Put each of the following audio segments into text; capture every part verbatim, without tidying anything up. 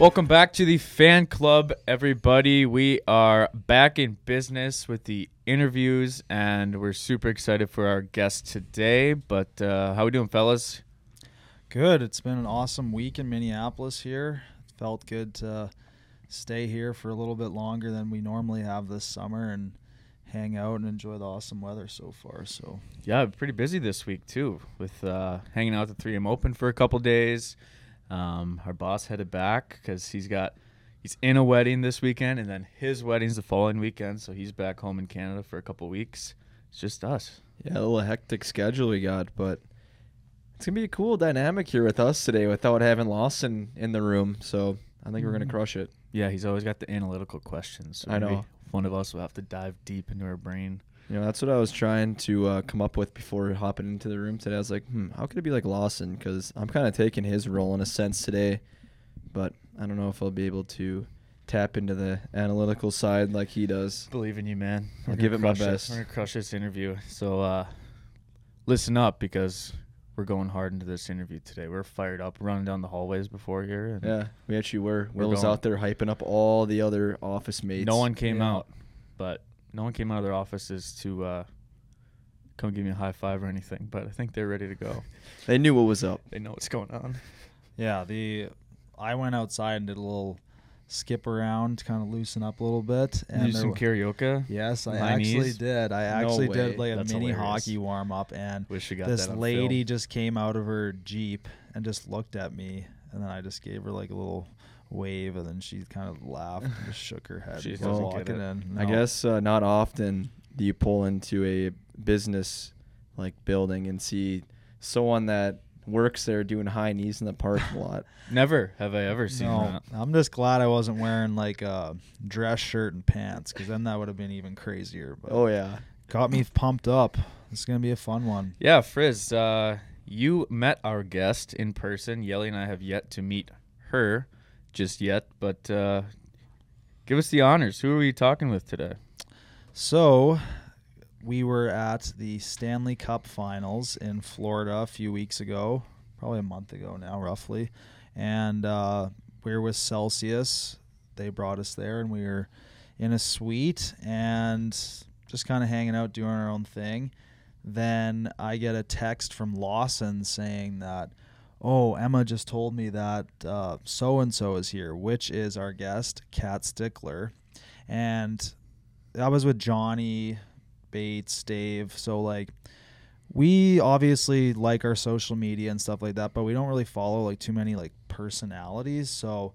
Welcome back to the Fan Club, everybody. We are back in business with the interviews, and we're super excited for our guest today. But uh, how we doing, fellas? Good. It's been an awesome week in Minneapolis here. It felt good to stay here for a little bit longer than we normally have this summer and hang out and enjoy the awesome weather so far. So yeah, pretty busy this week, too, with uh, hanging out at the three M Open for a couple days. Um, our boss headed back because he's got, he's in a wedding this weekend, and then his wedding's the following weekend, so he's back home in Canada for a couple weeks. It's just us. Yeah, a little hectic schedule we got, but it's going to be a cool dynamic here with us today without having Lawson in the room, so I think mm-hmm. we're going to crush it. Yeah, he's always got the analytical questions. So I know. One of us will have to dive deep into our brain. You know, that's what I was trying to uh, come up with before hopping into the room today. I was like, hmm, how could it be like Lawson? Because I'm kind of taking his role in a sense today, but I don't know if I'll be able to tap into the analytical side like he does. Believe in you, man. I'll give it my best. We're going to crush this interview. So uh, listen up, because we're going hard into this interview today. We're fired up, running down the hallways before here. And yeah, we actually were. Will was out there hyping up all the other office mates. No one came yeah. out, but... No one came out of their offices to uh, come give me a high five or anything, but I think they're ready to go. They knew what was up. They know what's going on. Yeah, the I went outside and did a little skip around to kind of loosen up a little bit. And did you do some karaoke? Yes, I Liney's? actually did. I actually no did like That's a mini hilarious. hockey warm-up, and Wish you got this that on lady film. just came out of her Jeep and just looked at me, and then I just gave her like a little wave, and then she kind of laughed and just shook her head. She doesn't walking get it. In. No. I guess uh, not often do you pull into a business like building and see someone that works there doing high knees in the parking lot. Never have I ever seen no, that. I'm just glad I wasn't wearing like a dress shirt and pants, because then that would have been even crazier. But oh yeah, got me pumped up. It's gonna be a fun one. Yeah, Frizz, uh, you met our guest in person. Yelly and I have yet to meet her. Just yet, but uh, give us the honors. Who are we talking with today? So we were at the Stanley Cup finals in Florida a few weeks ago, probably a month ago now, roughly. And uh, we were with Celsius. They brought us there, and we were in a suite and just kind of hanging out, doing our own thing. Then I get a text from Lawson saying that, oh, Emma just told me that uh, so-and-so is here, which is our guest, Kat Stickler. And I was with Johnny, Bates, Dave. So, like, we obviously like our social media and stuff like that, but we don't really follow, like, too many, like, personalities. So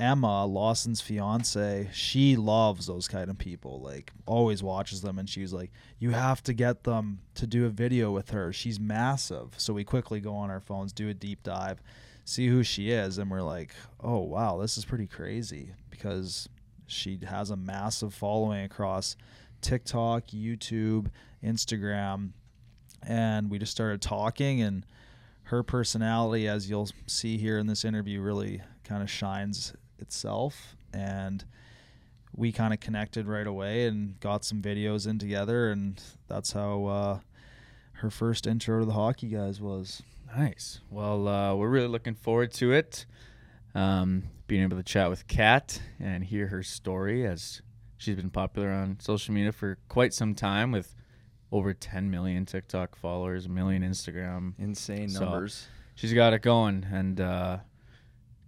Emma, Lawson's fiance, she loves those kind of people, like, always watches them. And she was like, you have to get them to do a video with her. She's massive. So we quickly go on our phones, do a deep dive, see who she is. And we're like, oh, wow, this is pretty crazy, because she has a massive following across TikTok, YouTube, Instagram. And we just started talking, and her personality, as you'll see here in this interview, really kind of shines itself, and we kind of connected right away and got some videos in together, and that's how uh her first intro to the hockey guys was. Nice. Well, uh we're really looking forward to it, um being able to chat with Kat and hear her story, as she's been popular on social media for quite some time, with over ten million TikTok followers, a million Instagram. Insane numbers. So she's got it going, and uh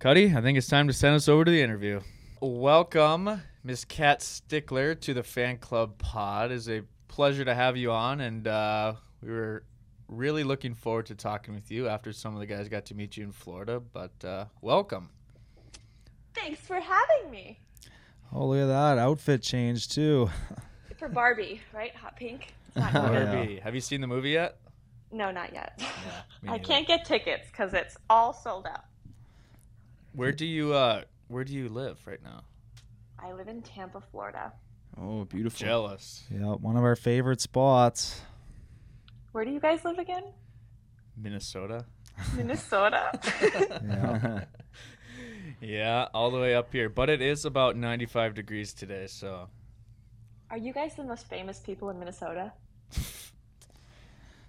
Cuddy, I think it's time to send us over to the interview. Welcome, Miss Kat Stickler, to the Fan Club Pod. It's a pleasure to have you on, and uh, we were really looking forward to talking with you after some of the guys got to meet you in Florida, but uh, welcome. Thanks for having me. Oh, look at that. Outfit change, too. For Barbie, right? Hot pink. Hot oh, Barbie. Yeah. Have you seen the movie yet? No, not yet. Yeah, I can't get tickets because it's all sold out. Where do you uh, where do you live right now? I live in Tampa, Florida. Oh, beautiful. Jealous. Yeah, one of our favorite spots. Where do you guys live again? Minnesota. Minnesota. Yeah. Yeah, all the way up here. But it is about ninety-five degrees today, so. Are you guys the most famous people in Minnesota?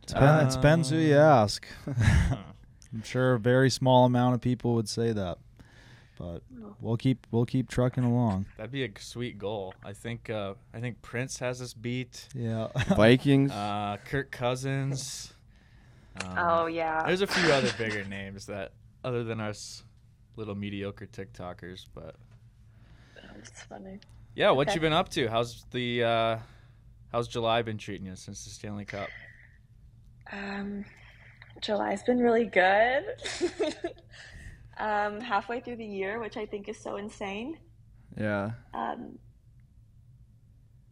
Depends, um, depends who you ask. I'm sure a very small amount of people would say that. But we'll keep we'll keep trucking along. That'd be a sweet goal. I think uh, I think Prince has us beat. Yeah, Vikings. Uh, Kirk Cousins. Um, oh yeah. There's a few other bigger names that, other than us, little mediocre TikTokers. But that's funny. Yeah, what okay. you been up to? How's the uh, how's July been treating you since the Stanley Cup? Um, July's been really good. Um, halfway through the year, which I think is so insane. Yeah. Um,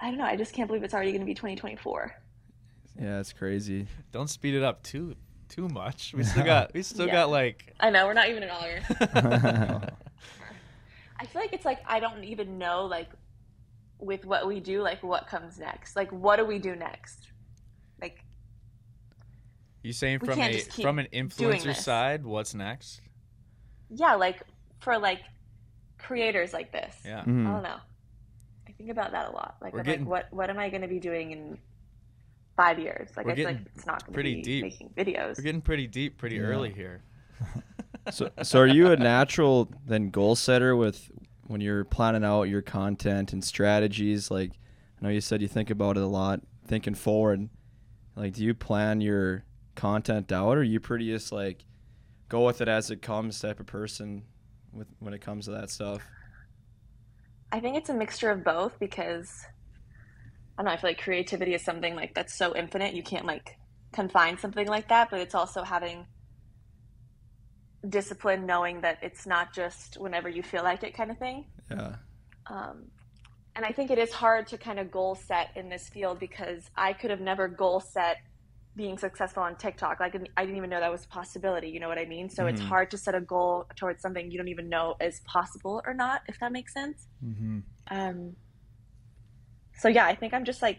I don't know. I just can't believe it's already going to be twenty twenty-four. Yeah, it's crazy. Don't speed it up too too much. We still got we still yeah. got like. I know, we're not even in August. I feel like it's like I don't even know, like, with what we do, like what comes next. Like, what do we do next? Like. You saying from a from an influencer side, what's next? Yeah, like for like creators like this. Yeah. Mm-hmm. I don't know. I think about that a lot. Like, I'm getting, like what what am I going to be doing in five years? Like, it's like it's not going to be deep. Making videos. We're getting pretty deep, pretty yeah. early here. so, so are you a natural then goal setter with when you're planning out your content and strategies? Like, I know you said you think about it a lot, thinking forward. Like, do you plan your content out, or are you pretty just like go with it as it comes type of person with when it comes to that stuff? I think it's a mixture of both, because I don't know, I feel like creativity is something like that's so infinite, you can't like confine something like that, but it's also having discipline, knowing that it's not just whenever you feel like it kind of thing. Yeah. Um, and I think it is hard to kind of goal set in this field, because I could have never goal set being successful on TikTok. Like, I didn't even know that was a possibility. You know what I mean? So mm-hmm. it's hard to set a goal towards something you don't even know is possible or not, if that makes sense. Mm-hmm. Um, so yeah, I think I'm just like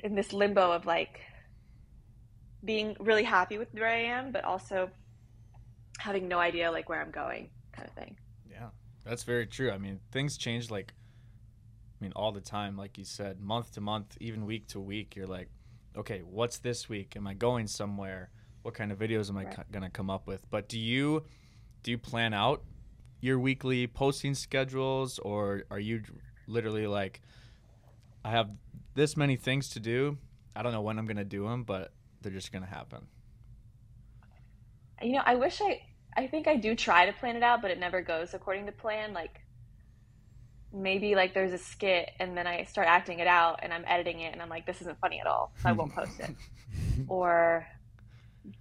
in this limbo of like being really happy with where I am, but also having no idea like where I'm going kind of thing. Yeah, that's very true. I mean, things change like, I mean, all the time, like you said, month to month, even week to week, you're like, okay, what's this week? Am I going somewhere? What kind of videos am I right. co- going to come up with? But do you do you plan out your weekly posting schedules, or are you literally like, I have this many things to do. I don't know when I'm going to do them, but they're just going to happen. You know, I wish I I think I do try to plan it out, but it never goes according to plan. Like, maybe like there's a skit and then I start acting it out and I'm editing it and I'm like, this isn't funny at all, so I won't post it. Or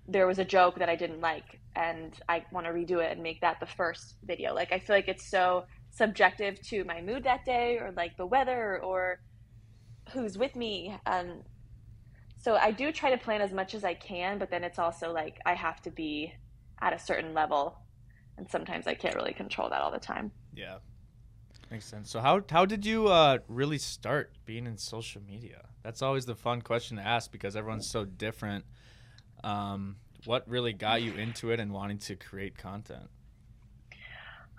there was a joke that I didn't like and I want to redo it and make that the first video. Like, I feel like it's so subjective to my mood that day, or like the weather, or who's with me. Um, so I do try to plan as much as I can, but then it's also like I have to be at a certain level, and sometimes I can't really control that all the time. Yeah. Makes sense. So how how did you uh, really start being in social media? That's always the fun question to ask, because everyone's so different. Um, what really got you into it and wanting to create content?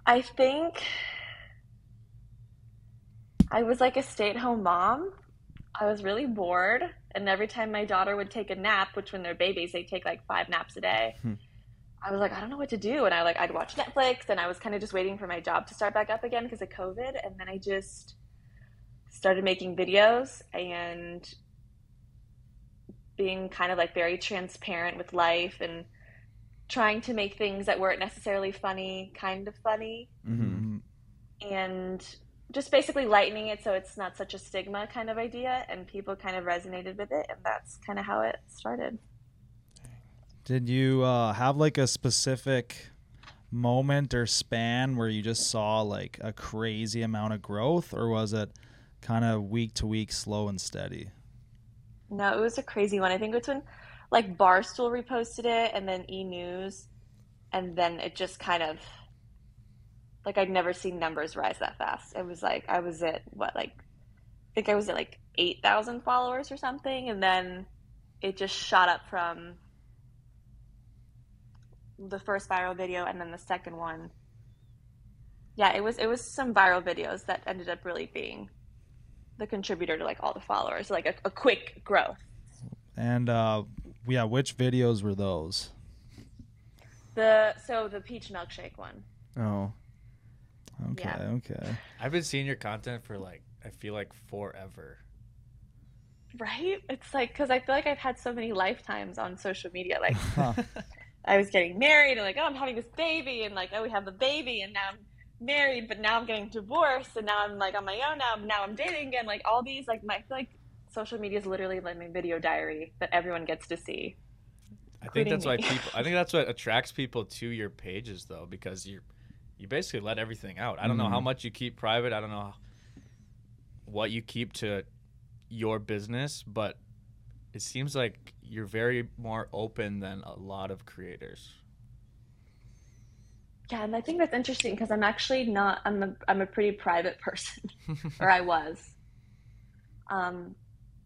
I think I was like a stay-at-home mom. I was really bored. And every time my daughter would take a nap, which when they're babies, they take like five naps a day. Hmm. I was like, I don't know what to do. And I like, I'd watch Netflix, and I was kind of just waiting for my job to start back up again because of COVID. And then I just started making videos and being kind of like very transparent with life, and trying to make things that weren't necessarily funny kind of funny. Mm-hmm. And just basically lightening it so it's not such a stigma kind of idea. And people kind of resonated with it. And that's kind of how it started. Did you uh, have like a specific moment or span where you just saw like a crazy amount of growth, or was it kind of week to week, slow and steady? No, it was a crazy one. I think it's when like Barstool reposted it, and then E! News, and then it just kind of like I'd never seen numbers rise that fast. It was like I was at what like I think I was at like eight thousand followers or something, and then it just shot up from the first viral video and then the second one. Yeah, it was it was some viral videos that ended up really being the contributor to like all the followers, like a, a quick growth. And uh yeah, which videos were those? The so the peach milkshake one. Oh. Okay, yeah. okay. I've been seeing your content for like I feel like forever. Right? It's like because I feel like I've had so many lifetimes on social media. Like I was getting married and like, oh, I'm having this baby, and like, oh, we have a baby, and now I'm married, but now I'm getting divorced, and now I'm like on my own now. Now I'm dating again. Like all these, like my I feel like social media is literally like my video diary that everyone gets to see. I think that's me. why people. I think that's what attracts people to your pages, though, because you you basically let everything out. I don't mm. know how much you keep private. I don't know what you keep to your business, but it seems like you're very more open than a lot of creators. Yeah, and I think that's interesting because I'm actually not. I'm a I'm a pretty private person, or I was. Um,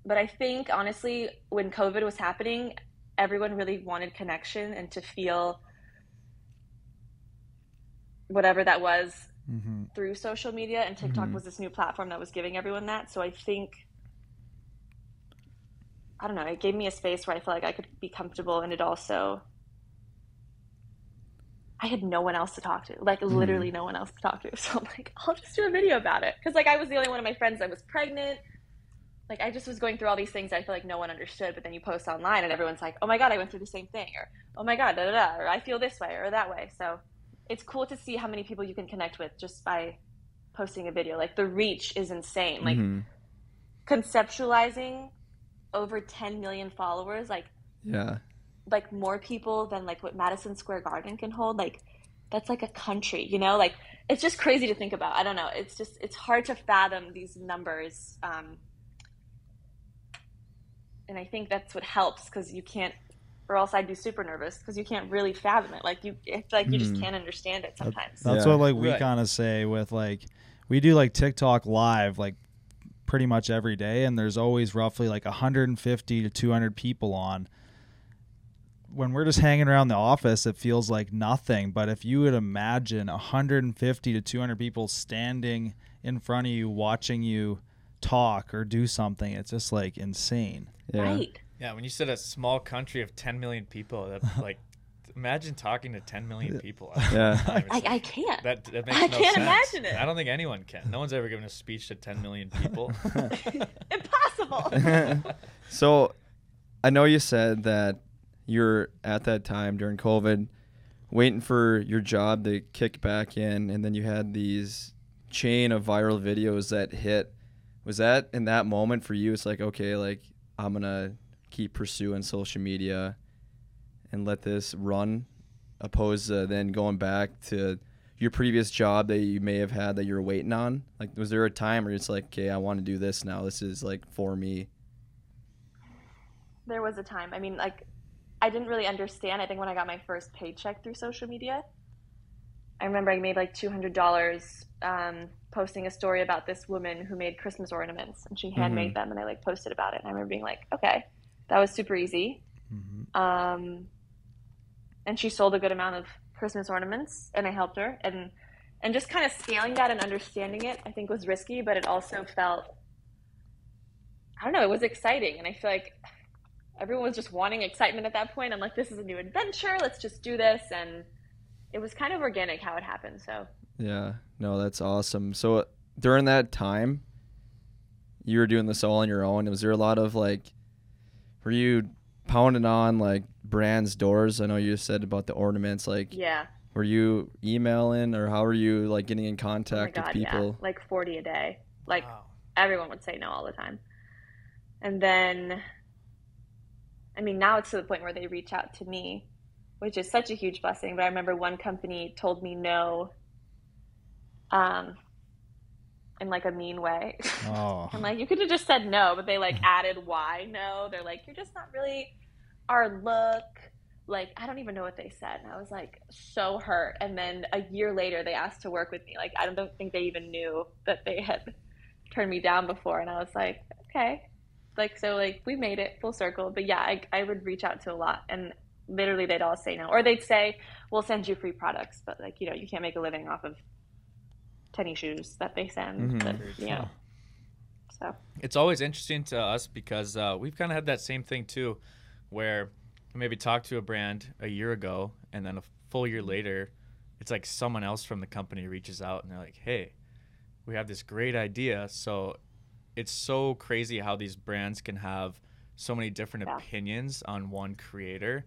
but I think honestly, when COVID was happening, everyone really wanted connection and to feel whatever that was mm-hmm. through social media, and TikTok mm-hmm. was this new platform that was giving everyone that. So I think, I don't know, it gave me a space where I feel like I could be comfortable, and it also, I had no one else to talk to, like mm-hmm. literally no one else to talk to. So I'm like, I'll just do a video about it. Cause like I was the only one of my friends that was pregnant. Like, I just was going through all these things I feel like no one understood, but then you post online and everyone's like, oh, my God, I went through the same thing, or oh, my God, da-da-da, or I feel this way or that way. So it's cool to see how many people you can connect with just by posting a video. Like, the reach is insane. Like, mm-hmm. conceptualizing over ten million followers, like, yeah, like more people than, like, what Madison Square Garden can hold. Like, that's like a country, you know? Like, it's just crazy to think about. I don't know. It's just – it's hard to fathom these numbers um, – and I think that's what helps, because you can't, or else I'd be super nervous because you can't really fathom it. Like you, it's like you just can't understand it sometimes. That's yeah. what like we right. kind of say with like, we do like TikTok live like pretty much every day, and there's always roughly like one hundred fifty to two hundred people on. When we're just hanging around the office, it feels like nothing. But if you would imagine one hundred fifty to two hundred people standing in front of you, watching you talk or do something, it's just like insane. Yeah. Right. Yeah, when you said a small country of ten million people, that's like, imagine talking to ten million people. Yeah. I, I, I can't. That, that makes I no can't sense. Imagine it. I don't think anyone can. No one's ever given a speech to ten million people. Impossible. So, I know you said that you're at that time during COVID waiting for your job to kick back in, and then you had these chain of viral videos that hit. Was that in that moment for you, it's like, okay, like, I'm going to keep pursuing social media and let this run, opposed to then going back to your previous job that you may have had that you're waiting on? Like, was there a time where it's like, okay, I want to do this now. This is, like, for me. There was a time. I mean, like, I didn't really understand. I think when I got my first paycheck through social media, I remember I made, like, two hundred dollars um, posting a story about this woman who made Christmas ornaments, and she handmade mm-hmm. them, and I like posted about it, and I remember being like, okay, that was super easy. Mm-hmm. Um, and she sold a good amount of Christmas ornaments, and I helped her, and and just kind of scaling that and understanding it, I think was risky, but it also felt, I don't know, it was exciting, and I feel like everyone was just wanting excitement at that point. I'm like, this is a new adventure, let's just do this, and it was kind of organic how it happened, so. Yeah, no, that's awesome. So during that time, you were doing this all on your own. Was there a lot of like, were you pounding on like brands' doors? I know you said about the ornaments. Like, yeah, were you emailing, or how were you like getting in contact oh my God, with people? Yeah. Like forty a day. Like wow. Everyone would say no all the time. And then, I mean, now it's to the point where they reach out to me, which is such a huge blessing. But I remember one company told me no. Um, in like a mean way. Oh. I'm like, you could have just said no, but they like added why no. They're like, you're just not really our look. Like, I don't even know what they said. And I was like so hurt. And then a year later they asked to work with me. Like, I don't think they even knew that they had turned me down before. And I was like, okay. Like, so like we made it full circle. But yeah, I, I would reach out to a lot, and literally they'd all say no. Or they'd say, we'll send you free products, but like, you know, you can't make a living off of tennis shoes that they send, mm-hmm. but, you know, so. It's always interesting to us because uh, we've kind of had that same thing too, where maybe talk to a brand a year ago, and then a full year later, it's like someone else from the company reaches out and they're like, hey, we have this great idea. So it's so crazy how these brands can have so many different yeah. opinions on one creator.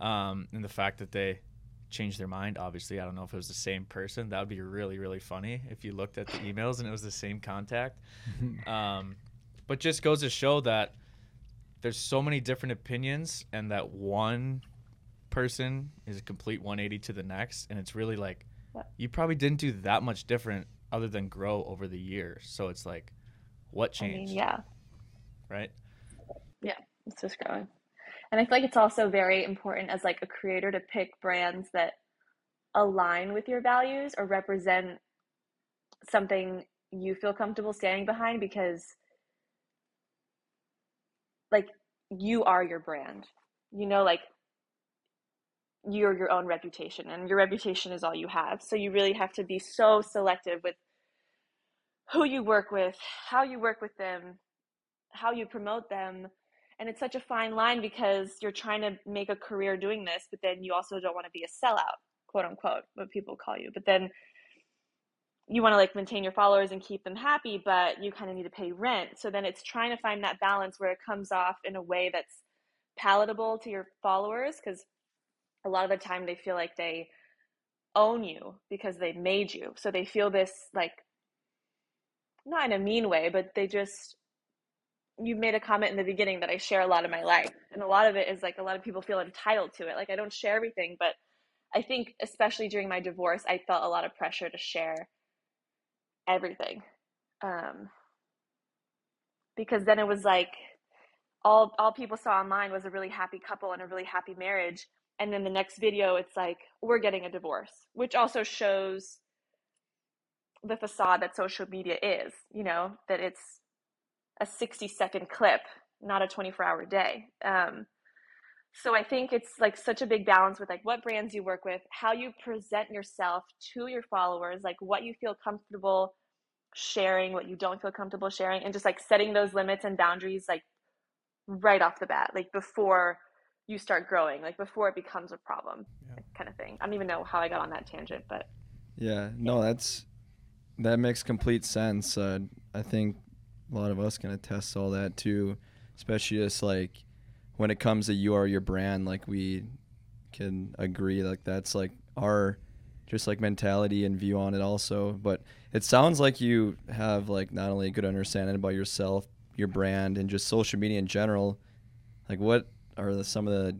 Um, and the fact that they changed their mind, obviously, I don't know if it was the same person. That would be really, really funny if you looked at the emails and it was the same contact. Um, but just goes to show that there's so many different opinions and that one person is a complete one eighty to the next. And it's really like, you probably didn't do that much different other than grow over the year. So it's like, what changed? I mean, yeah. Right? Yeah, it's just growing. And I feel like it's also very important as like a creator to pick brands that align with your values or represent something you feel comfortable standing behind, because like you are your brand, you know, like you're your own reputation and your reputation is all you have. So you really have to be so selective with who you work with, how you work with them, how you promote them. And it's such a fine line because you're trying to make a career doing this, but then you also don't want to be a sellout, quote unquote, what people call you. But then you want to like maintain your followers and keep them happy, but you kind of need to pay rent. So then it's trying to find that balance where it comes off in a way that's palatable to your followers, because a lot of the time they feel like they own you because they made you. So they feel this like, not in a mean way, but they just... You've made a comment in the beginning that I share a lot of my life, and a lot of it is like a lot of people feel entitled to it. Like I don't share everything, but I think especially during my divorce, I felt a lot of pressure to share everything. Um, because then it was like all, all people saw online was a really happy couple and a really happy marriage. And then the next video, it's like, we're getting a divorce, which also shows the facade that social media is, you know, that it's a sixty second clip, not a twenty-four hour day. Um, so I think it's like such a big balance with like what brands you work with, how you present yourself to your followers, like what you feel comfortable sharing, what you don't feel comfortable sharing, and just like setting those limits and boundaries, like right off the bat, like before you start growing, like before it becomes a problem, yeah. kind of thing. I don't even know how I got on that tangent, but yeah, no, that's, that makes complete sense. Uh, I think, a lot of us can attest to all that too, especially just like when it comes to you are your brand, like we can agree, like that's like our just like mentality and view on it also. But it sounds like you have like not only a good understanding about yourself, your brand, and just social media in general. Like what are the, some of the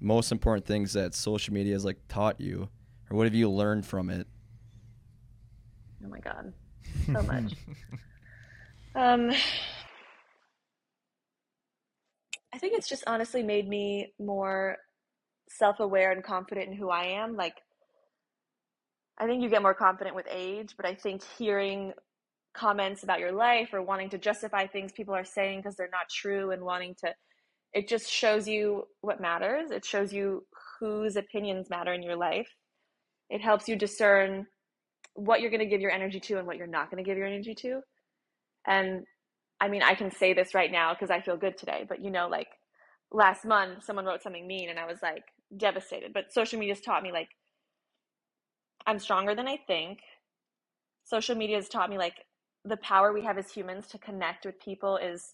most important things that social media has like taught you, or what have you learned from it? Oh my God, so much. Um, I think it's just honestly made me more self-aware and confident in who I am. Like, I think you get more confident with age, but I think hearing comments about your life or wanting to justify things people are saying because they're not true and wanting to, it just shows you what matters. It shows you whose opinions matter in your life. It helps you discern what you're going to give your energy to and what you're not going to give your energy to. And I mean, I can say this right now because I feel good today, but you know, like last month someone wrote something mean and I was like devastated, but social media's taught me like, I'm stronger than I think. Social media has taught me like the power we have as humans to connect with people is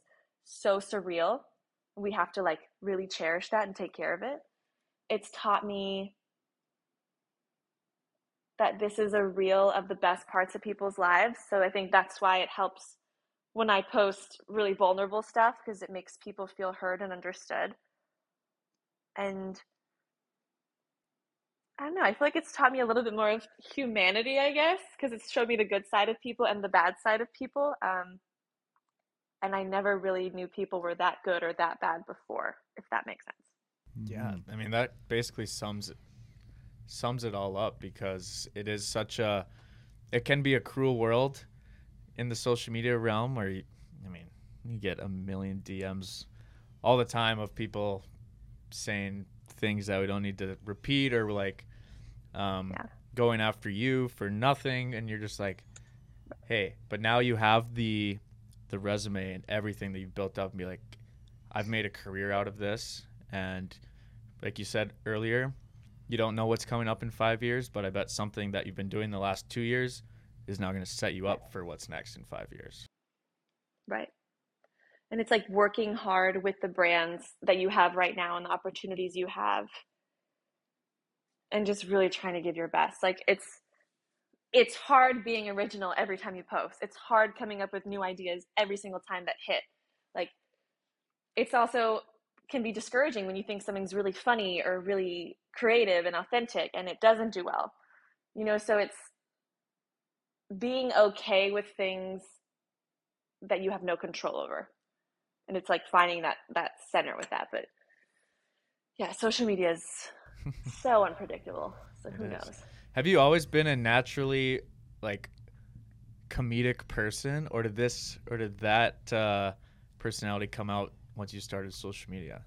so surreal. We have to like really cherish that and take care of it. It's taught me that this is a reel of the best parts of people's lives. So I think that's why it helps when I post really vulnerable stuff, because it makes people feel heard and understood. And I don't know, I feel like it's taught me a little bit more of humanity, I guess, because it's showed me the good side of people and the bad side of people. Um, and I never really knew people were that good or that bad before, if that makes sense. Yeah, I mean, that basically sums sums it all up, because it is such a, it can be a cruel world in the social media realm where, you, I mean, you get a million D Ms all the time of people saying things that we don't need to repeat, or like um, yeah. going after you for nothing. And you're just like, hey, but now you have the the resume and everything that you've built up and be like, I've made a career out of this. And like you said earlier, You don't know what's coming up in five years, but I bet something that you've been doing the last two years is now going to set you up for what's next in five years. Right. And it's like working hard with the brands that you have right now and the opportunities you have and just really trying to give your best. Like it's, it's hard being original every time you post. It's hard coming up with new ideas every single time that hit. Like it's also can be discouraging when you think something's really funny or really creative and authentic and it doesn't do well, you know? So it's being okay with things that you have no control over. And it's like finding that, that center with that. But yeah, social media is so unpredictable. So who knows? Have you always been a naturally like comedic person, or did this, or did that uh, personality come out once you started social media?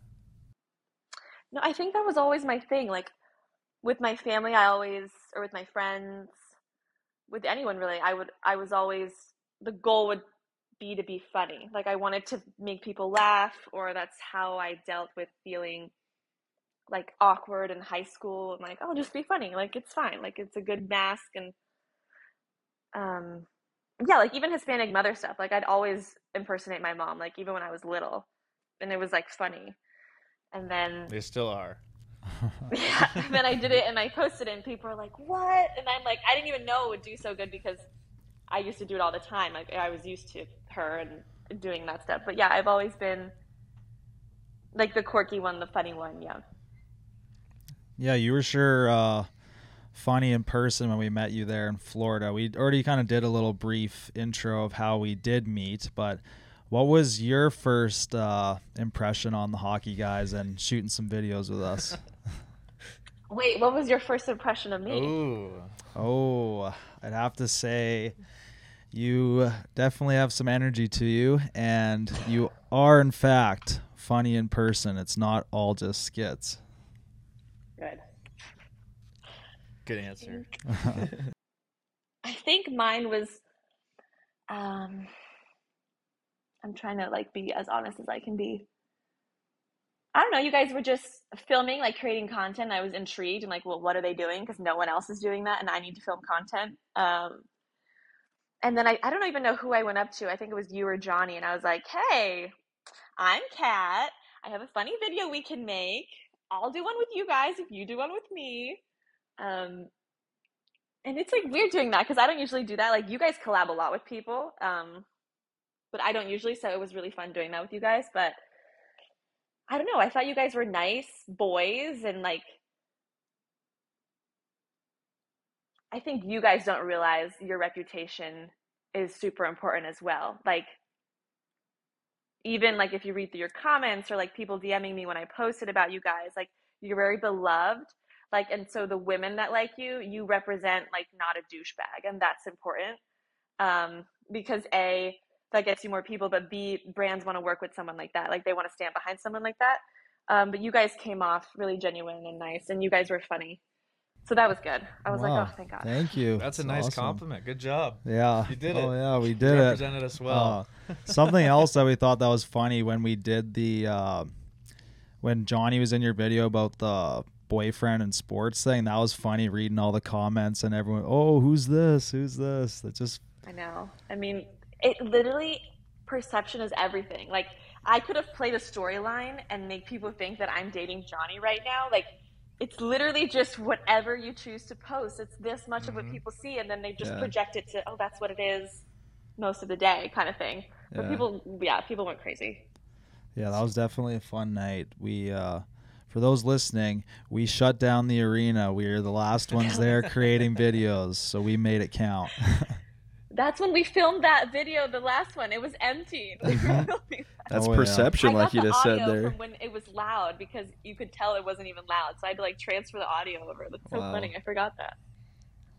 No, I think that was always my thing. Like with my family, I always, or with my friends, with anyone really, I would, I was always, the goal would be to be funny. Like I wanted to make people laugh, or that's how I dealt with feeling like awkward in high school. I'm like, oh, just be funny. Like it's fine. Like it's a good mask. And um, yeah, like even Hispanic mother stuff. Like I'd always impersonate my mom, like even when I was little, and it was like funny. And then they still are. Yeah. And then I did it and I posted it and people are like, what? And I'm like, I didn't even know it would do so good because I used to do it all the time. Like I was used to her and doing that stuff. But yeah, I've always been like the quirky one, the funny one. Yeah. Yeah. You were sure uh, funny in person when we met you there in Florida. We already kind of did a little brief intro of how we did meet, but what was your first uh, impression on the hockey guys and shooting some videos with us? Wait, what was your first impression of me? Ooh. Oh, I'd have to say you definitely have some energy to you, and you are, in fact, funny in person. It's not all just skits. Good. Good answer. I think mine was... Um, I'm trying to like be as honest as I can be. I don't know. You guys were just filming, like creating content. I was intrigued and like, well, what are they doing? Because no one else is doing that, and I need to film content. Um, and then I, I don't even know who I went up to. I think it was you or Johnny, and I was like, hey, I'm Kat. I have a funny video we can make. I'll do one with you guys if you do one with me. Um, and it's like weird doing that because I don't usually do that. Like you guys collab a lot with people. Um, But I don't usually, so it was really fun doing that with you guys. But I don't know. I thought you guys were nice boys, and like, I think you guys don't realize your reputation is super important as well. Like, even like if you read through your comments or like people DMing me when I posted about you guys, like you're very beloved. Like, and so the women that like you, you represent like not a douchebag, and that's important um, because a. that gets you more people, but B, brands want to work with someone like that. Like they want to stand behind someone like that. Um, but you guys came off really genuine and nice, and you guys were funny. So that was good. I was wow. like, oh, thank God. Thank you. That's, That's a nice awesome. compliment. Good job. Yeah. You did oh, it. Oh yeah, we did you it. Represented us well. Uh, something else that we thought that was funny when we did the, uh, when Johnny was in your video about the boyfriend and sports thing, that was funny reading all the comments and everyone, oh, who's this? Who's this? That just. I know. I mean, it literally, perception is everything. Like I could have played a storyline and make people think that I'm dating Johnny right now. Like it's literally just whatever you choose to post. It's this much mm-hmm. of what people see, and then they just yeah. project it to, oh, that's what it is most of the day kind of thing. But yeah. people, yeah, people went crazy. Yeah, that was definitely a fun night. We, uh, for those listening, we shut down the arena. We were the last ones there creating videos, so we made it count. That's when we filmed that video, the last one. It was empty. We that. That's oh, perception, yeah. like you just said there. From when it was loud, because you could tell it wasn't even loud, so I had to like transfer the audio over. That's so wow. funny. I forgot that.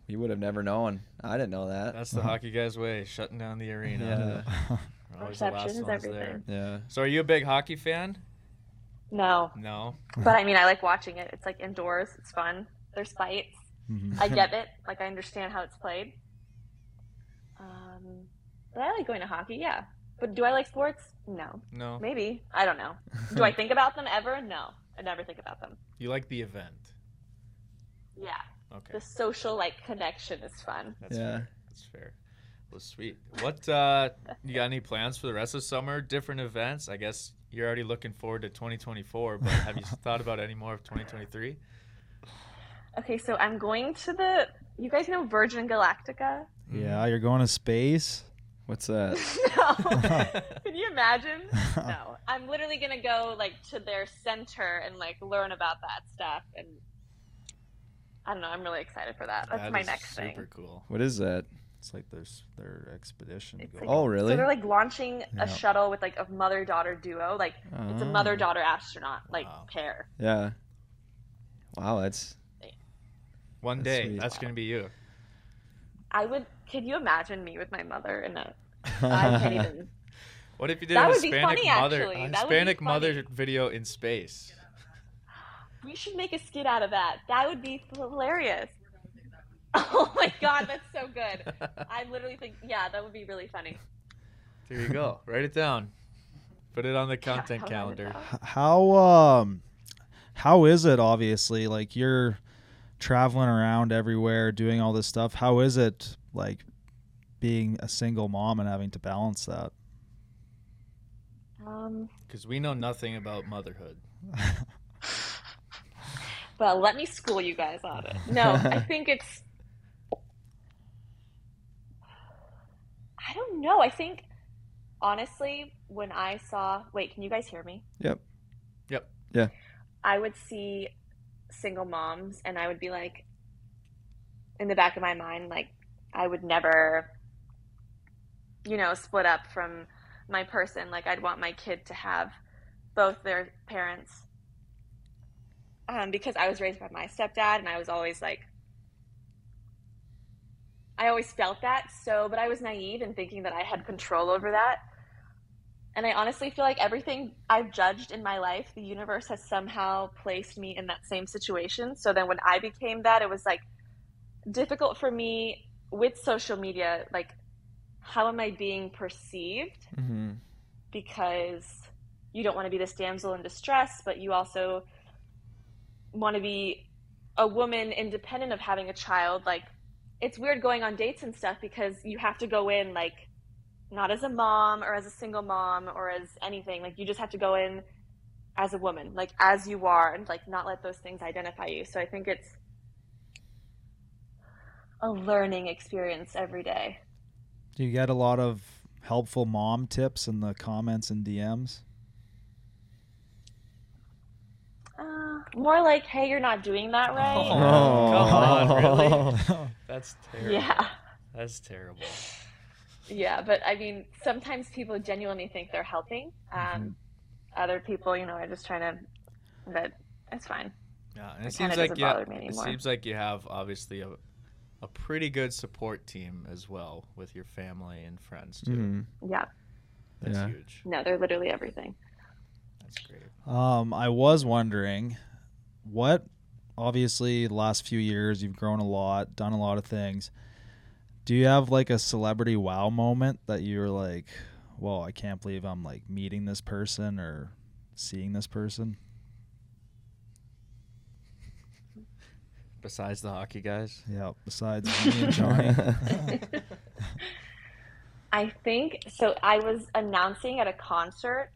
You would have never known. I didn't know that. That's the uh-huh. hockey guys' way, shutting down the arena. Yeah. Perception is everything. There. Yeah. So, are you a big hockey fan? No. No. But I mean, I like watching it. It's like indoors. It's fun. There's fights. Mm-hmm. I get it. Like I understand how it's played. Um, but I like going to hockey, yeah. But do I like sports? No. No. Maybe. I don't know. Do I think about them ever? No. I never think about them. You like the event. Yeah. Okay. The social like connection is fun. That's yeah. fair. That's fair. Well, sweet. What uh, you got any plans for the rest of summer? Different events? I guess you're already looking forward to twenty twenty-four, but have you thought about any more of twenty twenty-three? Okay, so I'm going to the. You guys know Virgin Galactica? Yeah, you're going to space. What's that? No. Can you imagine? No. I'm literally going to go like to their center and like learn about that stuff. And I don't know. I'm really excited for that. That's that my next super thing. Super cool. What is that? It's like there's their expedition. Like, oh, really? So they're like launching yeah. a shuttle with like a mother-daughter duo. Like oh. it's a mother-daughter astronaut like wow. pair. Yeah. Wow, that's one that's day. Sweet. That's wow. going to be you. I would. Can you imagine me with my mother in a? I can't even. What if you did that a Hispanic funny, mother a Hispanic mother video in space? We should make a skit out of that. That would be hilarious. Oh my god, that's so good. I literally think, yeah, that would be really funny. There you go. Write it down. Put it on the content yeah, calendar. How um, how is it? Obviously, like you're traveling around everywhere, doing all this stuff. How is it like being a single mom and having to balance that? Um, because we know nothing about motherhood. Well, let me school you guys on it. No, I think it's. I don't know. I think, honestly, when I saw. Wait, can you guys hear me? Yep. Yep. Yeah. I would see single moms, and I would be like, in the back of my mind, like, I would never, you know, split up from my person. Like, I'd want my kid to have both their parents. Um, because I was raised by my stepdad, and I was always like, I always felt that. So, but I was naive in thinking that I had control over that. And I honestly feel like everything I've judged in my life, the universe has somehow placed me in that same situation. So then when I became that, it was like difficult for me with social media. Like, how am I being perceived? Mm-hmm. Because you don't want to be this damsel in distress, but you also want to be a woman independent of having a child. Like, it's weird going on dates and stuff because you have to go in like not as a mom or as a single mom or as anything. Like, you just have to go in as a woman, like as you are, and like not let those things identify you. So I think it's a learning experience every day. Do you get a lot of helpful mom tips in the comments and D Ms? Uh, more like, hey, you're not doing that right. Oh, come on, really? That's terrible. Yeah. That's terrible. Yeah, but I mean, sometimes people genuinely think they're helping. Um, mm-hmm. Other people, you know, are just trying to, but it's fine. Yeah, and it, it seems like you have, it seems like you have obviously a, a pretty good support team as well with your family and friends too. Mm-hmm. Yeah. That's yeah. huge. No, they're literally everything. That's great. Um, I was wondering what, obviously the last few years you've grown a lot, done a lot of things. Do you have like a celebrity wow moment that you're like, whoa, I can't believe I'm like meeting this person or seeing this person? Besides the hockey guys? Yeah, besides me and Johnny. I think, so I was announcing at a concert.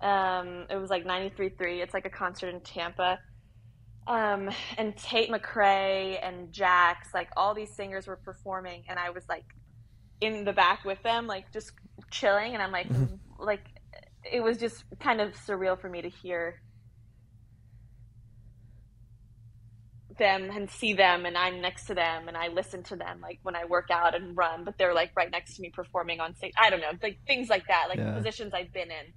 Um, it was like ninety-three point three. It's like a concert in Tampa. Um, and Tate McRae and Jax, like all these singers were performing, and I was like in the back with them, like just chilling. And I'm like, like it was just kind of surreal for me to hear them and see them, and I'm next to them, and I listen to them like when I work out and run, but they're like right next to me performing on stage. I don't know, like things like that, like yeah. positions I've been in.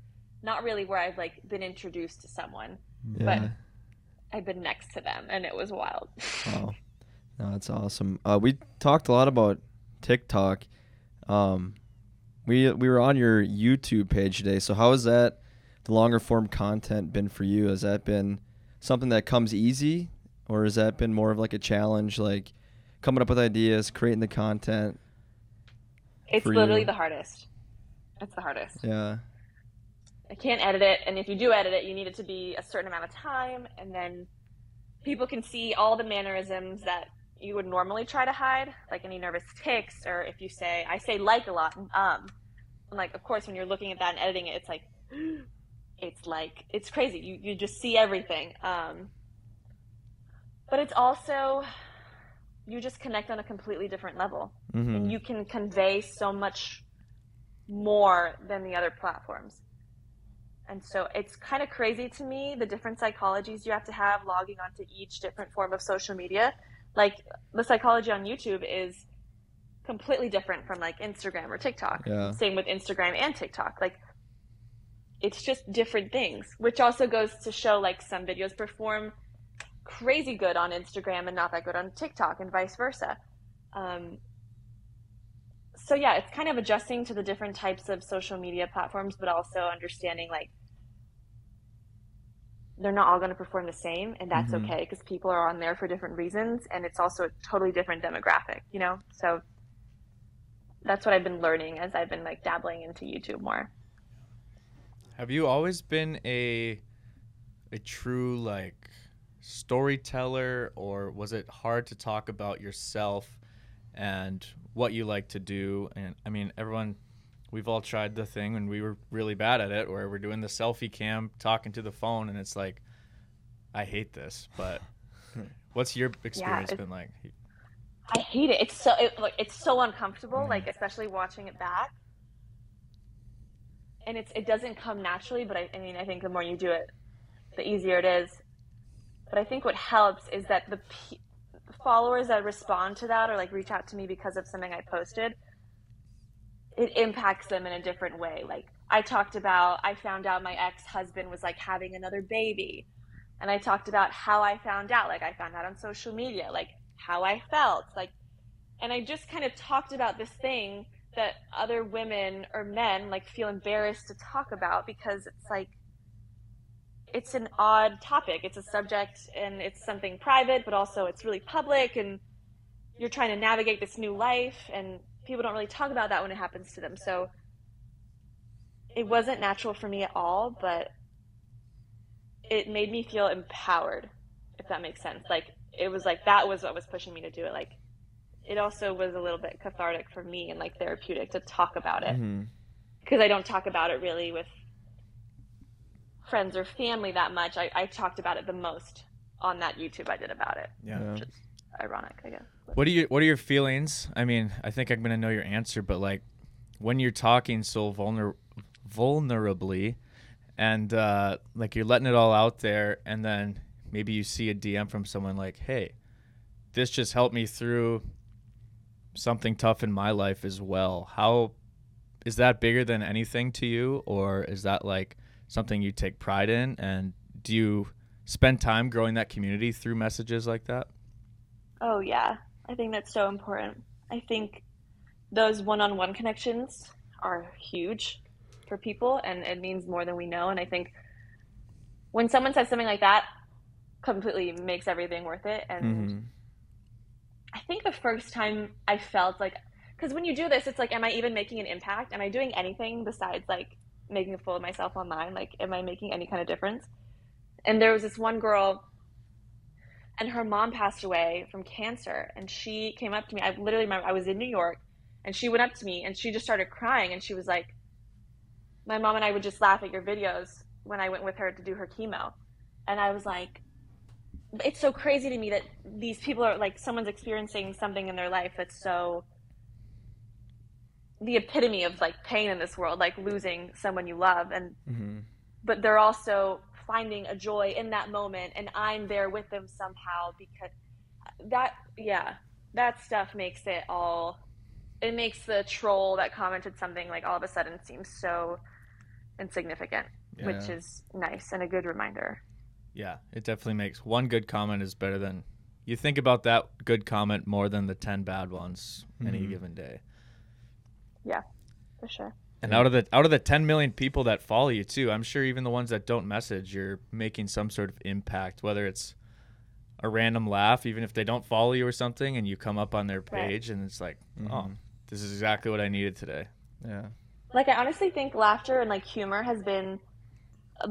Not really where I've like been introduced to someone, yeah. but I've been next to them, and it was wild. Wow, no, that's awesome. Uh, we talked a lot about TikTok. Um, we we were on your YouTube page today. So how has that, the longer form content, been for you? Has that been something that comes easy, or has that been more of like a challenge, like coming up with ideas, creating the content? It's literally you? the hardest. It's the hardest. Yeah. I can't edit it, and if you do edit it, you need it to be a certain amount of time, and then people can see all the mannerisms that you would normally try to hide, like any nervous tics, or if you say, I say like a lot, um, and like, of course, when you're looking at that and editing it, it's like, it's like, it's crazy. You, you just see everything. Um, but it's also, you just connect on a completely different level, mm-hmm. and you can convey so much more than the other platforms. And so it's kind of crazy to me, the different psychologies you have to have logging onto each different form of social media. Like, the psychology on YouTube is completely different from like Instagram or TikTok. Yeah. Same with Instagram and TikTok. Like, it's just different things, which also goes to show, like, some videos perform crazy good on Instagram and not that good on TikTok, and vice versa. Um, so yeah, it's kind of adjusting to the different types of social media platforms, but also understanding, like, they're not all going to perform the same, and that's mm-hmm. okay, because people are on there for different reasons, and it's also a totally different demographic, you know? So that's what I've been learning as I've been, like, dabbling into YouTube more. Have you always been a a true, like, storyteller, or was it hard to talk about yourself and what you like to do? And I mean, everyone, we've all tried the thing, and we were really bad at it, where we're doing the selfie cam, talking to the phone, and it's like, I hate this. But what's your experience yeah, been like? I hate it. It's so it, like, it's so uncomfortable, yeah. like, especially watching it back. And it's it doesn't come naturally, but I, I mean, I think the more you do it, the easier it is. But I think what helps is that the p- followers that respond to that, or like reach out to me because of something I posted, it impacts them in a different way. Like, I talked about, I found out my ex-husband was like having another baby. And I talked about how I found out, like I found out on social media, like how I felt, like, and I just kind of talked about this thing that other women or men like feel embarrassed to talk about, because it's like, it's an odd topic. It's a subject, and it's something private, but also it's really public, and you're trying to navigate this new life, and people don't really talk about that when it happens to them. So it wasn't natural for me at all, but it made me feel empowered, if that makes sense. Like, it was like, that was what was pushing me to do it. Like, it also was a little bit cathartic for me, and like therapeutic to talk about it, because mm-hmm. I don't talk about it really with friends or family that much. I, I talked about it the most on that YouTube I did about it. Yeah. Which is ironic, I guess. What do you, what are your feelings? I mean, I think I'm going to know your answer, but like, when you're talking so vulner- vulnerably and uh, like you're letting it all out there, and then maybe you see a D M from someone like, hey, this just helped me through something tough in my life as well. How is that bigger than anything to you? Or is that like something you take pride in? And do you spend time growing that community through messages like that? Oh yeah. I think that's so important. I think those one-on-one connections are huge for people, and it means more than we know. And I think when someone says something like that, completely makes everything worth it. And mm-hmm. I think the first time I felt like, because when you do this, it's like, am I even making an impact? Am I doing anything besides like making a fool of myself online? Like, am I making any kind of difference? And there was this one girl, and her mom passed away from cancer, and she came up to me. I literally remember I was in New York, and she went up to me, and she just started crying, and she was like, my mom and I would just laugh at your videos when I went with her to do her chemo. And I was like, it's so crazy to me that these people are like, someone's experiencing something in their life that's so the epitome of like pain in this world, like losing someone you love, and mm-hmm. but they're also finding a joy in that moment, and I'm there with them somehow, because that yeah that stuff makes it all it makes the troll that commented something like all of a sudden seems so insignificant, yeah. which is nice and a good reminder. Yeah, it definitely makes one good comment is better than you think about that good comment more than the ten bad ones mm-hmm. any given day. Yeah, for sure. And yeah. out of the out of the ten million people that follow you too, I'm sure even the ones that don't message, you're making some sort of impact, whether it's a random laugh, even if they don't follow you or something, and you come up on their page right. and it's like, mm-hmm. oh, this is exactly what I needed today. Yeah. Like, I honestly think laughter and like humor has been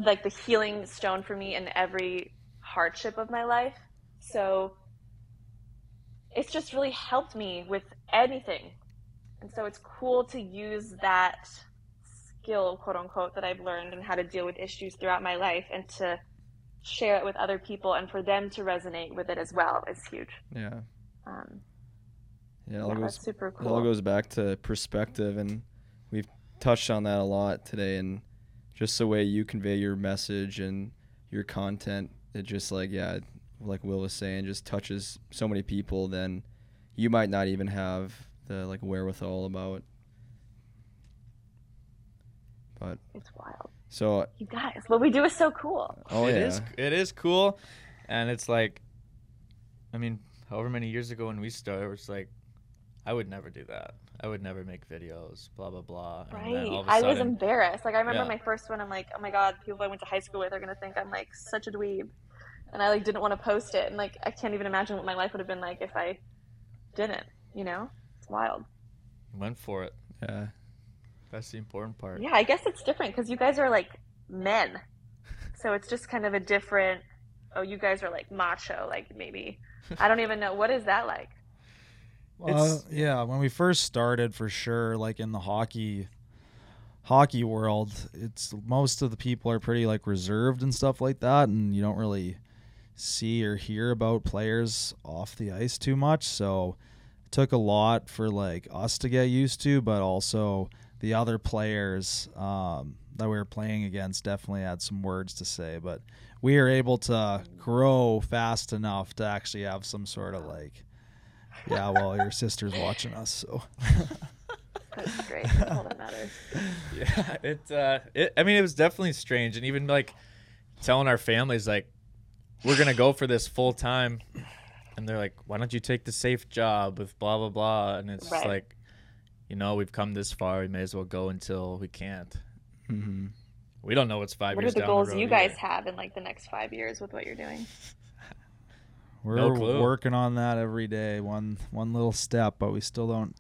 like the healing stone for me in every hardship of my life. So it's just really helped me with anything. And so it's cool to use that skill, quote unquote, that I've learned and how to deal with issues throughout my life, and to share it with other people and for them to resonate with it as well is huge. Yeah. Um, yeah, it all, yeah goes, that's super cool. It all goes back to perspective, and we've touched on that a lot today, and just the way you convey your message and your content, it just like, yeah, like Will was saying, just touches so many people then you might not even have the like wherewithal about. But it's wild. So you guys, what we do is so cool. Oh, it yeah. is. It is cool. And it's like, I mean, however many years ago when we started, it was like, I would never do that. I would never make videos, blah, blah, blah. Right. And then all of a sudden, I was embarrassed. Like, I remember yeah. my first one, I'm like, oh, my God, people I went to high school with are going to think I'm, like, such a dweeb. And I, like, didn't want to post it. And, like, I can't even imagine what my life would have been like if I didn't, you know? It's wild. Went for it. Yeah. That's the important part. Yeah, I guess it's different because you guys are, like, men. So it's just kind of a different, oh, you guys are, like, macho, like, maybe. I don't even know. What is that like? Uh, yeah, when we first started, for sure, like in the hockey hockey world, it's most of the people are pretty like reserved and stuff like that, and you don't really see or hear about players off the ice too much. So it took a lot for like us to get used to, but also the other players um, that we were playing against definitely had some words to say. But we were able to grow fast enough to actually have some sort of like, yeah, well, your sister's watching us, so. That's great. That's all that matters. Yeah, it, uh, it, I mean, it was definitely strange. And even, like, telling our families, like, we're going to go for this full time. And they're like, why don't you take the safe job with blah, blah, blah. And it's right. like, you know, we've come this far. We may as well go until we can't. Mm-hmm. We don't know what's five what years down the road. What are the goals you guys here. have in, like, the next five years with what you're doing? We're no working on that every day, one one little step, but we still don't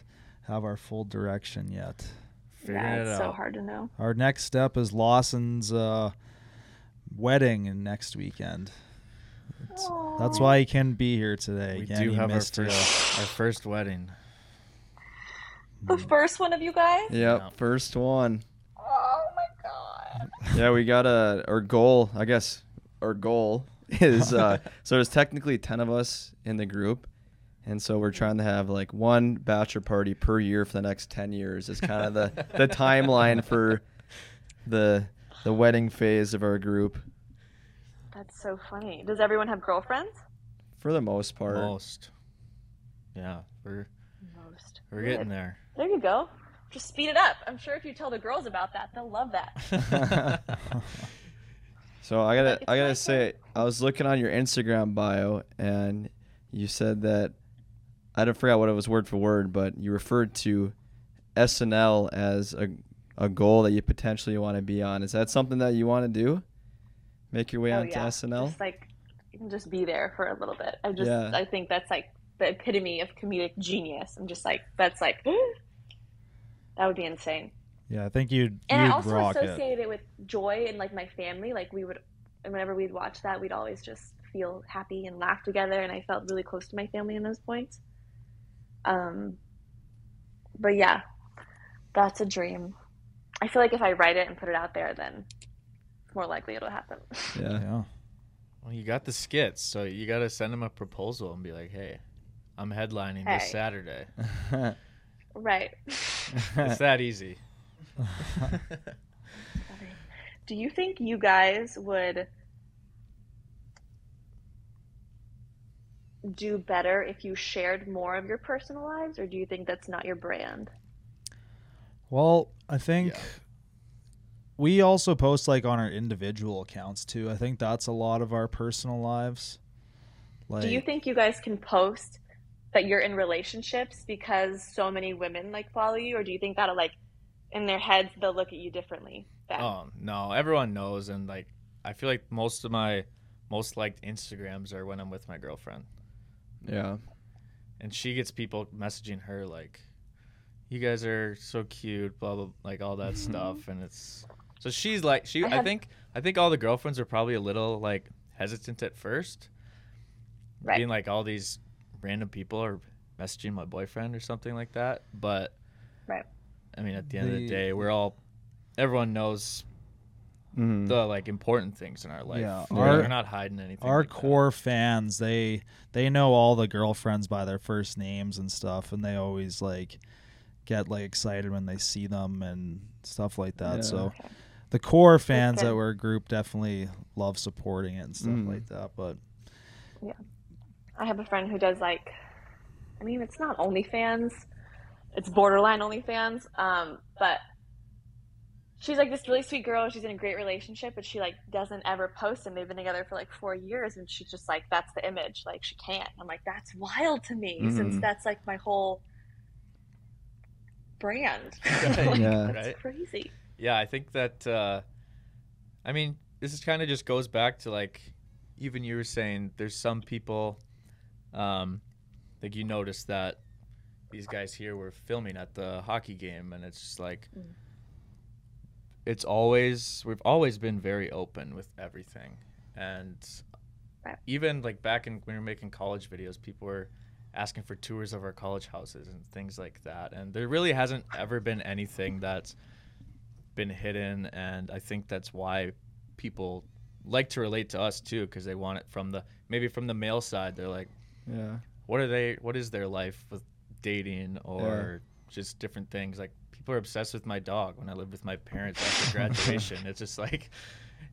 have our full direction yet. Figuring yeah, it's it out. So hard to know. Our next step is Lawson's uh, wedding in next weekend. That's why he can be here today. We Again, do have our first, our first wedding. The first one of you guys? Yep, no. first one. Oh, my God. Yeah, we got a, our goal, I guess, our goal. is uh so there's technically ten of us in the group, and so we're trying to have like one bachelor party per year for the next ten years is kind of the the timeline for the the wedding phase of our group. That's so funny. Does everyone have girlfriends? For the most part. Most. Yeah, we're most. We're getting there. There you go. Just speed it up. I'm sure if you tell the girls about that, they'll love that. So I gotta, I gotta say, I was looking on your Instagram bio, and you said that I don't forget what it was word for word, but you referred to S N L as a a goal that you potentially want to be on. Is that something that you want to do? Make your way oh, onto yeah. S N L? Just like, you can just be there for a little bit. I just, yeah. I think that's like the epitome of comedic genius. I'm just like, that's like, that would be insane. Yeah, I think you'd And you'd I also rock associated it. it with joy and, like, my family. Like, we would, whenever we'd watch that, we'd always just feel happy and laugh together, and I felt really close to my family in those points. Um, but, yeah, that's a dream. I feel like if I write it and put it out there, then it's more likely it'll happen. Yeah. yeah. Well, you got the skits, so you got to send them a proposal and be like, hey, I'm headlining hey. this Saturday. Right. It's that easy. Do you think you guys would do better if you shared more of your personal lives, or do you think that's not your brand? Well, I think yeah. we also post like on our individual accounts too. I think that's a lot of our personal lives. Like, do you think you guys can post that you're in relationships because so many women like follow you, or do you think that'll like in their heads they'll look at you differently? Oh no, everyone knows, and like I feel like most of my most liked Instagrams are when I'm with my girlfriend. Yeah. And she gets people messaging her like, you guys are so cute, blah blah, like all that stuff. And it's so she's like she I, have, I think I think all the girlfriends are probably a little like hesitant at first. right. being like all these random people are messaging my boyfriend or something like that. But right. I mean, at the end the, of the day, we're all, everyone knows mm-hmm. the like important things in our life. Yeah. We're, our, we're not hiding anything. Our like core that. fans, they, they know all the girlfriends by their first names and stuff. And they always like get like excited when they see them and stuff like that. Yeah. So okay. the core fans okay. that were group definitely love supporting it and stuff mm. like that. But yeah, I have a friend who does like, I mean, it's not OnlyFans, it's borderline OnlyFans. Um, but she's like this really sweet girl. She's in a great relationship, but she like doesn't ever post, and they've been together for like four years. And she's just like, that's the image. Like she can't. I'm like, that's wild to me, mm-hmm. since that's like my whole brand. like, yeah. That's right? crazy. Yeah. I think that, uh, I mean, this is kind of just goes back to like, even you were saying there's some people, um, like you notice that these guys here were filming at the hockey game, and it's just like, mm. it's always, we've always been very open with everything. And even like back in, when we were making college videos, people were asking for tours of our college houses and things like that. And there really hasn't ever been anything that's been hidden. And I think that's why people like to relate to us too, because they want it from the, maybe from the male side. They're like, yeah, what are they, what is their life with dating or yeah. just different things? Like, people are obsessed with my dog when I lived with my parents after graduation. It's just like,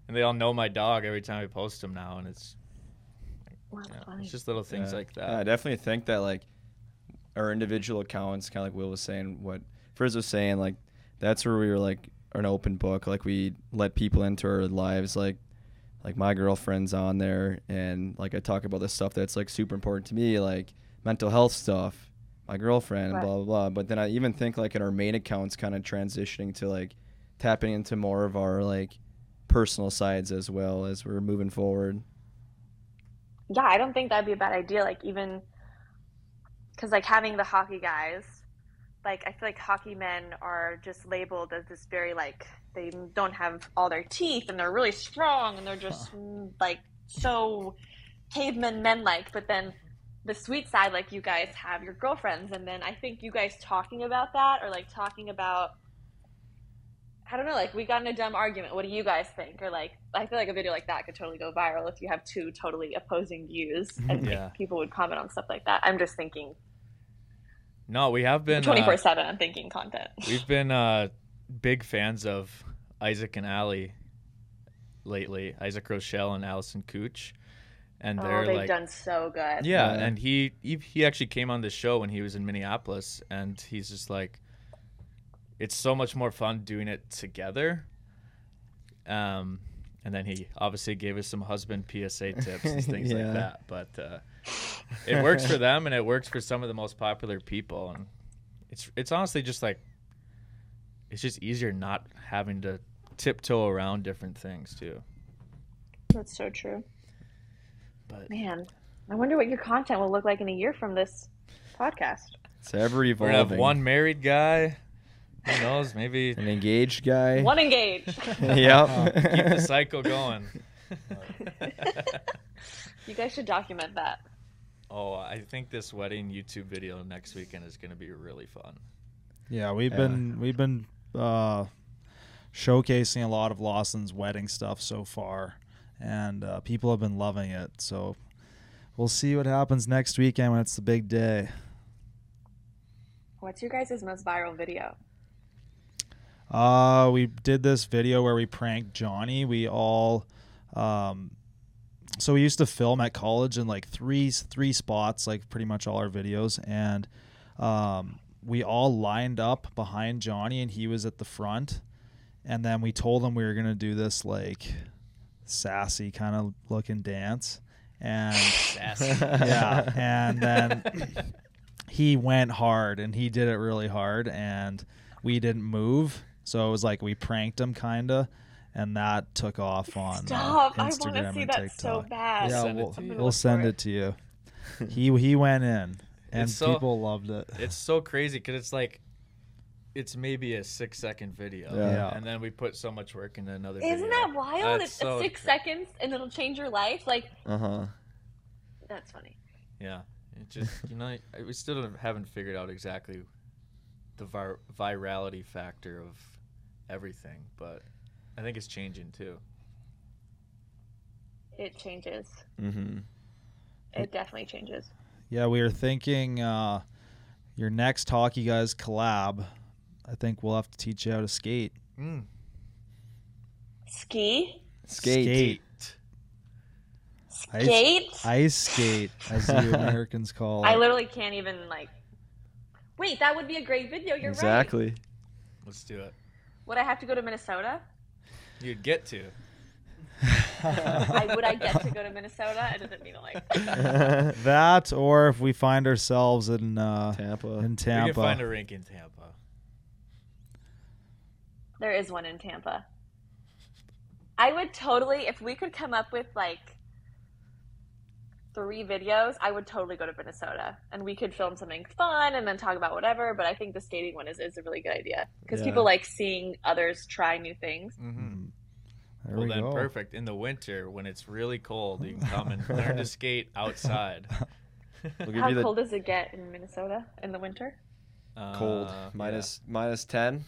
and they all know my dog every time I post them now. And it's, you know, it's just little things yeah. like that. Yeah, I definitely think that like our individual accounts, kind of like Will was saying, what Frizz was saying, like that's where we were like an open book. Like we let people into our lives. Like, like my girlfriend's on there, and like I talk about this stuff that's like super important to me, like mental health stuff. My girlfriend, right. blah, blah, blah. But then I even think like in our main accounts kind of transitioning to like tapping into more of our like personal sides as well as we're moving forward. Yeah, I don't think that'd be a bad idea. Like even because like having the hockey guys, like I feel like hockey men are just labeled as this very like they don't have all their teeth and they're really strong and they're just huh. like so caveman men-like. But then the sweet side, like you guys have your girlfriends, and then I think you guys talking about that or like talking about, I don't know, like we got in a dumb argument, what do you guys think? Or like I feel like a video like that could totally go viral if you have two totally opposing views and yeah. like, people would comment on stuff like that. I'm just thinking no we have been twenty-four seven uh, I'm thinking content. We've been uh big fans of Isaac and Allie lately, Isaac Rochelle and Allison Cooch. And oh, they're they've like, done so good. Yeah, yeah. And he, he he actually came on the show when he was in Minneapolis, and he's just like, it's so much more fun doing it together. Um, and then he obviously gave us some husband P S A tips and things yeah. like that. But uh, it works for them, and it works for some of the most popular people. And it's it's honestly just like, it's just easier not having to tiptoe around different things too. That's so true. But man, I wonder what your content will look like in a year from this podcast. It's ever evolving. We're gonna have one married guy. Who knows? Maybe an engaged guy. One engaged. Yep. Oh, keep the cycle going. You guys should document that. Oh, I think this wedding YouTube video next weekend is gonna be really fun. Yeah, we've yeah. been we've been uh, showcasing a lot of Lawson's wedding stuff so far. And uh, people have been loving it. So we'll see what happens next weekend when it's the big day. What's your guys' most viral video? Uh, we did this video where we pranked Johnny. We all um, – so we used to film at college in like three three spots, like pretty much all our videos. And um, we all lined up behind Johnny, and he was at the front. And then we told him we were going to do this like – sassy kind of looking dance, and sassy. yeah and then he went hard, and he did it really hard, and we didn't move, so it was like we pranked him kinda, and that took off on Stop. Uh, Instagram I want to see and that TikTok. So bad. Yeah, we'll send it to, we'll send it to you. he he went in, and so, people loved it. It's so crazy because it's like it's maybe a six second video. Yeah. And then we put so much work into another Isn't video. Isn't that wild? That's it's so six cr- seconds and it'll change your life. Like, uh huh. That's funny. Yeah. It just, you know, we still haven't figured out exactly the vir- virality factor of everything, but I think it's changing too. It changes. Mm-hmm. It definitely changes. Yeah, we were thinking uh, your next Hockey Guys collab, I think we'll have to teach you how to skate. Mm. Ski? Skate. Skate. Skate? Ice, ice skate, as the Americans call it. I literally can't even, like... Wait, that would be a great video. You're exactly. right. Exactly. Let's do it. Would I have to go to Minnesota? You'd get to. I, would I get to go to Minnesota? I didn't mean to, like... That, or if we find ourselves in uh, Tampa. In Tampa. We can find a rink in Tampa. There is one in Tampa. I would totally... If we could come up with, like... three videos, I would totally go to Minnesota, and we could film something fun and then talk about whatever. But I think the skating one is, is a really good idea because yeah. people like seeing others try new things. Mm-hmm. There well, we then go. Perfect. In the winter, when it's really cold, you can come and learn to skate outside. We'll give How you the... cold does it get in Minnesota in the winter? Uh, cold, minus yeah. minus ten.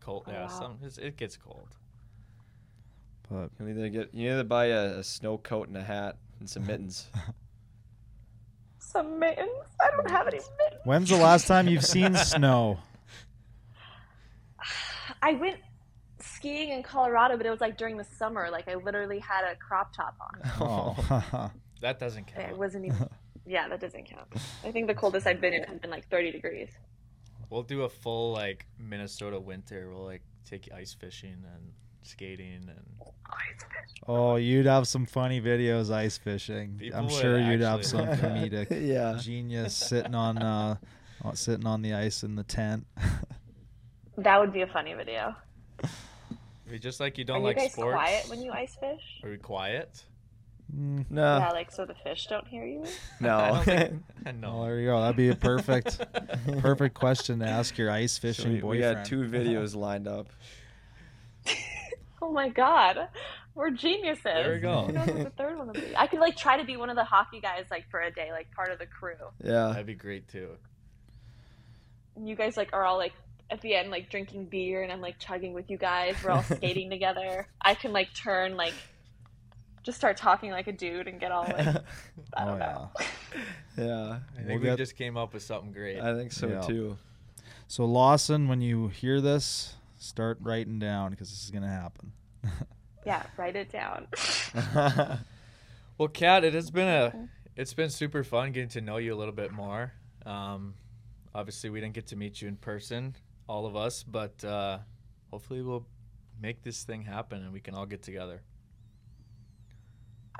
Cold, oh, yeah. Wow. Some it gets cold. But you either get you either buy a, a snow coat and a hat. And some mittens. Some mittens? I don't have any mittens. When's the last time you've seen snow? I went skiing in Colorado, but it was like during the summer. Like I literally had a crop top on. Oh. That doesn't count. It wasn't even. Yeah, that doesn't count. I think the coldest I've been in has been like thirty degrees. We'll do a full like Minnesota winter. We'll like take you ice fishing and skating and ice fishing. Oh, you'd have some funny videos ice fishing. People I'm sure you'd have some comedic yeah. genius sitting on uh sitting on the ice in the tent. That would be a funny video. We just like you don't Are like you guys sports. Quiet when you ice fish? Are we quiet? Mm, no. Yeah, like so the fish don't hear you. No. Think, no. Well, there you go. That'd be a perfect, perfect question to ask your ice fishing so we, boyfriend. We got two videos lined up. Oh my God, we're geniuses. There we go. Who knows what the third one will be? I could like try to be one of the hockey guys like for a day, like part of the crew. Yeah, that'd be great too. And you guys like are all like at the end like drinking beer, and I'm like chugging with you guys. We're all skating together. I can like turn like just start talking like a dude and get all like I don't oh, know. Yeah, yeah. I think we'll we get... just came up with something great. I think so yeah. too. So Lawson, when you hear this. Start writing down because this is going to happen. Yeah, write it down. Well, Kat, it has been a, it's been super fun getting to know you a little bit more. Um, obviously, we didn't get to meet you in person, all of us, but uh, hopefully we'll make this thing happen and we can all get together.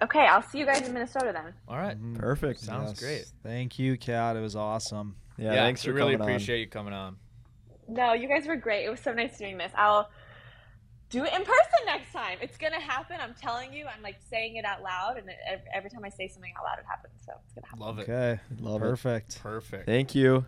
Okay, I'll see you guys in Minnesota then. All right. Mm-hmm. Perfect. Sounds yes. great. Thank you, Kat. It was awesome. Yeah, yeah thanks for really coming on. We really appreciate you coming on. No, you guys were great. It was so nice doing this. I'll do it in person next time. It's going to happen. I'm telling you. I'm, like, saying it out loud. And it, every time I say something out loud, it happens. So it's going to happen. Love it. Okay. Love it. Perfect. Perfect. Thank you.